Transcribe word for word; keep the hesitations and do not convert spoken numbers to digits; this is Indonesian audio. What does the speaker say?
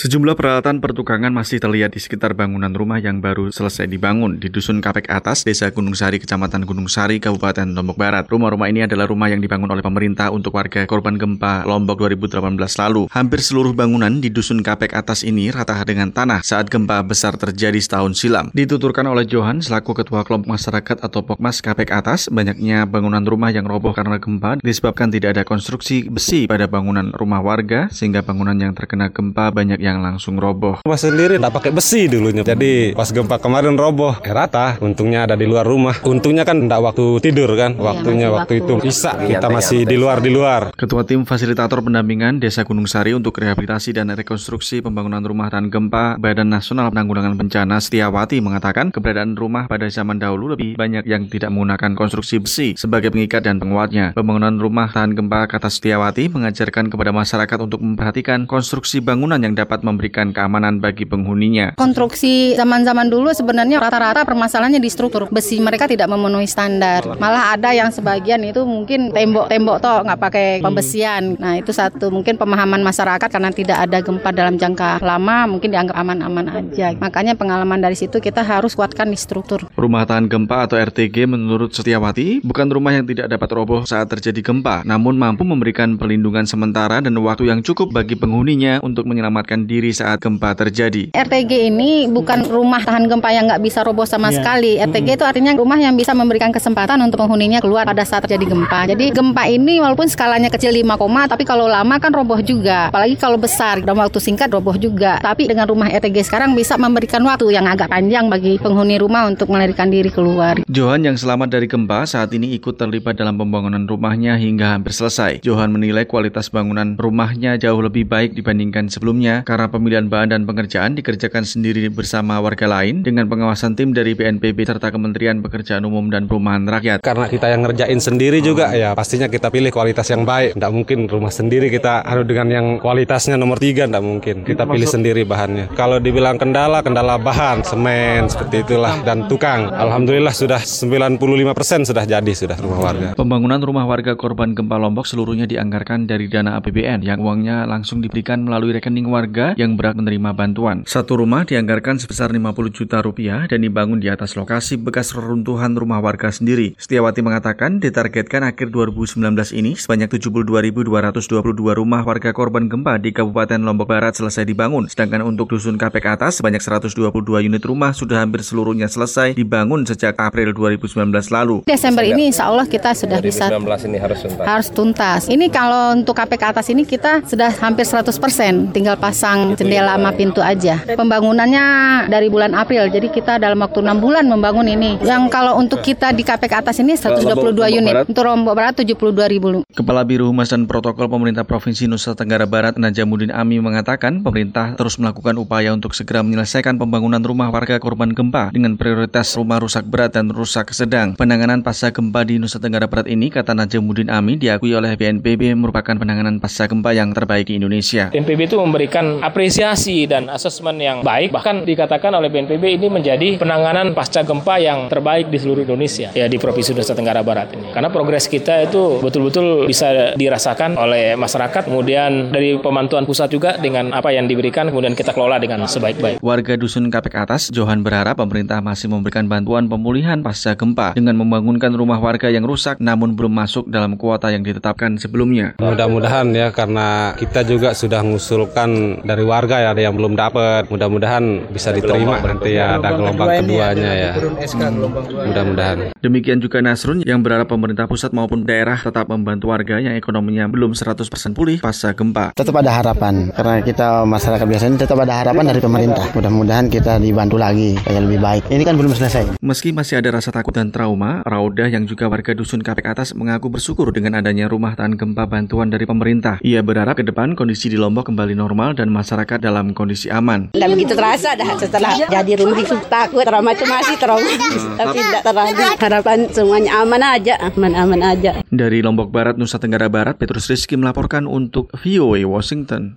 Sejumlah peralatan pertukangan masih terlihat di sekitar bangunan rumah yang baru selesai dibangun di Dusun Kapek Atas, Desa Gunung Sari, Kecamatan Gunung Sari, Kabupaten Lombok Barat. Rumah-rumah ini adalah rumah yang dibangun oleh pemerintah untuk warga korban gempa Lombok dua ribu delapan belas lalu. Hampir seluruh bangunan di Dusun Kapek Atas ini rata dengan tanah saat gempa besar terjadi setahun silam. Dituturkan oleh Johan, selaku Ketua Kelompok Masyarakat atau POKMAS Kapek Atas, banyaknya bangunan rumah yang roboh karena gempa disebabkan tidak ada konstruksi besi pada bangunan rumah warga, sehingga bangunan yang terkena gempa banyak yang langsung roboh. Rumah sendiri tak pakai besi dulunya, jadi pas gempa kemarin roboh eh, rata. Untungnya ada di luar rumah. Untungnya kan tidak waktu tidur kan, waktunya ya, waktu, waktu itu bisa kita masih di luar di luar. Ketua Tim Fasilitator Pendampingan Desa Gunung Sari untuk Rehabilitasi dan Rekonstruksi Pembangunan Rumah Tahan Gempa Badan Nasional Penanggulangan Bencana Setiawati mengatakan keberadaan rumah pada zaman dahulu lebih banyak yang tidak menggunakan konstruksi besi sebagai pengikat dan penguatnya. Pembangunan rumah tahan gempa kata Setiawati mengajarkan kepada masyarakat untuk memperhatikan konstruksi bangunan yang dapat dapat memberikan keamanan bagi penghuninya. Konstruksi zaman-zaman dulu sebenarnya rata-rata permasalahannya di struktur besi, mereka tidak memenuhi standar. Malah ada yang sebagian itu mungkin tembok-tembok toh nggak pakai pembesian. Nah itu satu mungkin pemahaman masyarakat karena tidak ada gempa dalam jangka lama mungkin dianggap aman-aman aja. Makanya pengalaman dari situ kita harus kuatkan di struktur. Rumah tahan gempa atau R T G menurut Setiawati bukan rumah yang tidak dapat roboh saat terjadi gempa, namun mampu memberikan perlindungan sementara dan waktu yang cukup bagi penghuninya untuk menyelamatkan diri saat gempa terjadi. R T G ini bukan rumah tahan gempa yang nggak bisa roboh sama yeah. sekali. R T G itu artinya rumah yang bisa memberikan kesempatan untuk penghuninya keluar pada saat terjadi gempa. Jadi gempa ini walaupun skalanya kecil lima koma, tapi kalau lama kan roboh juga. Apalagi kalau besar, dalam waktu singkat roboh juga. Tapi dengan rumah R T G sekarang bisa memberikan waktu yang agak panjang bagi penghuni rumah untuk melarikan diri keluar. Johan yang selamat dari gempa saat ini ikut terlibat dalam pembangunan rumahnya hingga hampir selesai. Johan menilai kualitas bangunan rumahnya jauh lebih baik dibandingkan sebelumnya, karena pemilihan bahan dan pengerjaan dikerjakan sendiri bersama warga lain dengan pengawasan tim dari B N P B serta Kementerian Pekerjaan Umum dan Perumahan Rakyat. Karena kita yang ngerjain sendiri juga ya pastinya kita pilih kualitas yang baik. Tidak mungkin rumah sendiri kita harus dengan yang kualitasnya nomor tiga, tidak mungkin. Kita pilih sendiri bahannya. Kalau dibilang kendala, kendala bahan, semen seperti itulah dan tukang. Alhamdulillah sudah sembilan puluh lima persen sudah jadi sudah rumah warga. Pembangunan rumah warga korban gempa Lombok seluruhnya dianggarkan dari dana A P B N yang uangnya langsung diberikan melalui rekening warga yang berhak menerima bantuan. Satu rumah dianggarkan sebesar lima puluh juta rupiah dan dibangun di atas lokasi bekas reruntuhan rumah warga sendiri. Setiawati mengatakan ditargetkan akhir dua ribu sembilan belas ini sebanyak tujuh puluh dua ribu dua ratus dua puluh dua rumah warga korban gempa di Kabupaten Lombok Barat selesai dibangun. Sedangkan untuk Dusun Kapek Atas sebanyak seratus dua puluh dua unit rumah sudah hampir seluruhnya selesai dibangun sejak April dua ribu sembilan belas lalu. Desember ini insya Allah kita sudah bisa ini harus tuntas. harus tuntas. Ini kalau untuk Kapek Atas ini kita sudah hampir seratus persen, tinggal pasang jendela sama pintu aja. Pembangunannya dari bulan April, jadi kita dalam waktu enam bulan membangun ini. Yang kalau untuk kita di Kapek Atas ini seratus dua puluh dua unit, untuk Lombok Barat tujuh puluh dua ribu. Kepala Biro Humas dan Protokol Pemerintah Provinsi Nusa Tenggara Barat Najamuddin Amy mengatakan pemerintah terus melakukan upaya untuk segera menyelesaikan pembangunan rumah warga korban gempa dengan prioritas rumah rusak berat dan rusak sedang. Penanganan pasca gempa di Nusa Tenggara Barat ini, kata Najamuddin Amy, diakui oleh B N P B merupakan penanganan pasca gempa yang terbaik di Indonesia. B N P B itu memberikan apresiasi dan asesmen yang baik, bahkan dikatakan oleh B N P B ini menjadi penanganan pasca gempa yang terbaik di seluruh Indonesia, ya di Provinsi Nusa Tenggara Barat ini. Karena progres kita itu betul-betul bisa dirasakan oleh masyarakat, kemudian dari pemantauan pusat juga dengan apa yang diberikan, kemudian kita kelola dengan sebaik-baik. Warga Dusun Kapek Atas, Johan, berharap pemerintah masih memberikan bantuan pemulihan pasca gempa dengan membangunkan rumah warga yang rusak namun belum masuk dalam kuota yang ditetapkan sebelumnya. Mudah-mudahan ya, karena kita juga sudah mengusulkan dari warga ya ada yang belum dapat, mudah-mudahan bisa diterima nanti ya, ada gelombang keduanya ya. Mudah-mudahan. Demikian juga Nasrun yang berharap pemerintah pusat maupun daerah tetap membantu warga yang ekonominya belum seratus persen pulih pasca gempa. Tetap ada harapan, karena kita masyarakat biasanya tetap ada harapan dari pemerintah. Mudah-mudahan kita dibantu lagi kayak lebih baik. Ini kan belum selesai. Meski masih ada rasa takut dan trauma, Raudah yang juga warga Dusun Kapek Atas mengaku bersyukur dengan adanya rumah tahan gempa bantuan dari pemerintah. Ia berharap ke depan kondisi di Lombok kembali normal dan masyarakat dalam kondisi aman. Tidak begitu terasa dah setelah jadi rumah itu, takut trauma itu masih trauma, tapi tidak terasa. Harapan semuanya aman aja, aman-aman aja. Dari Lombok Barat, Nusa Tenggara Barat, Petrus Rizki melaporkan untuk V O A Washington.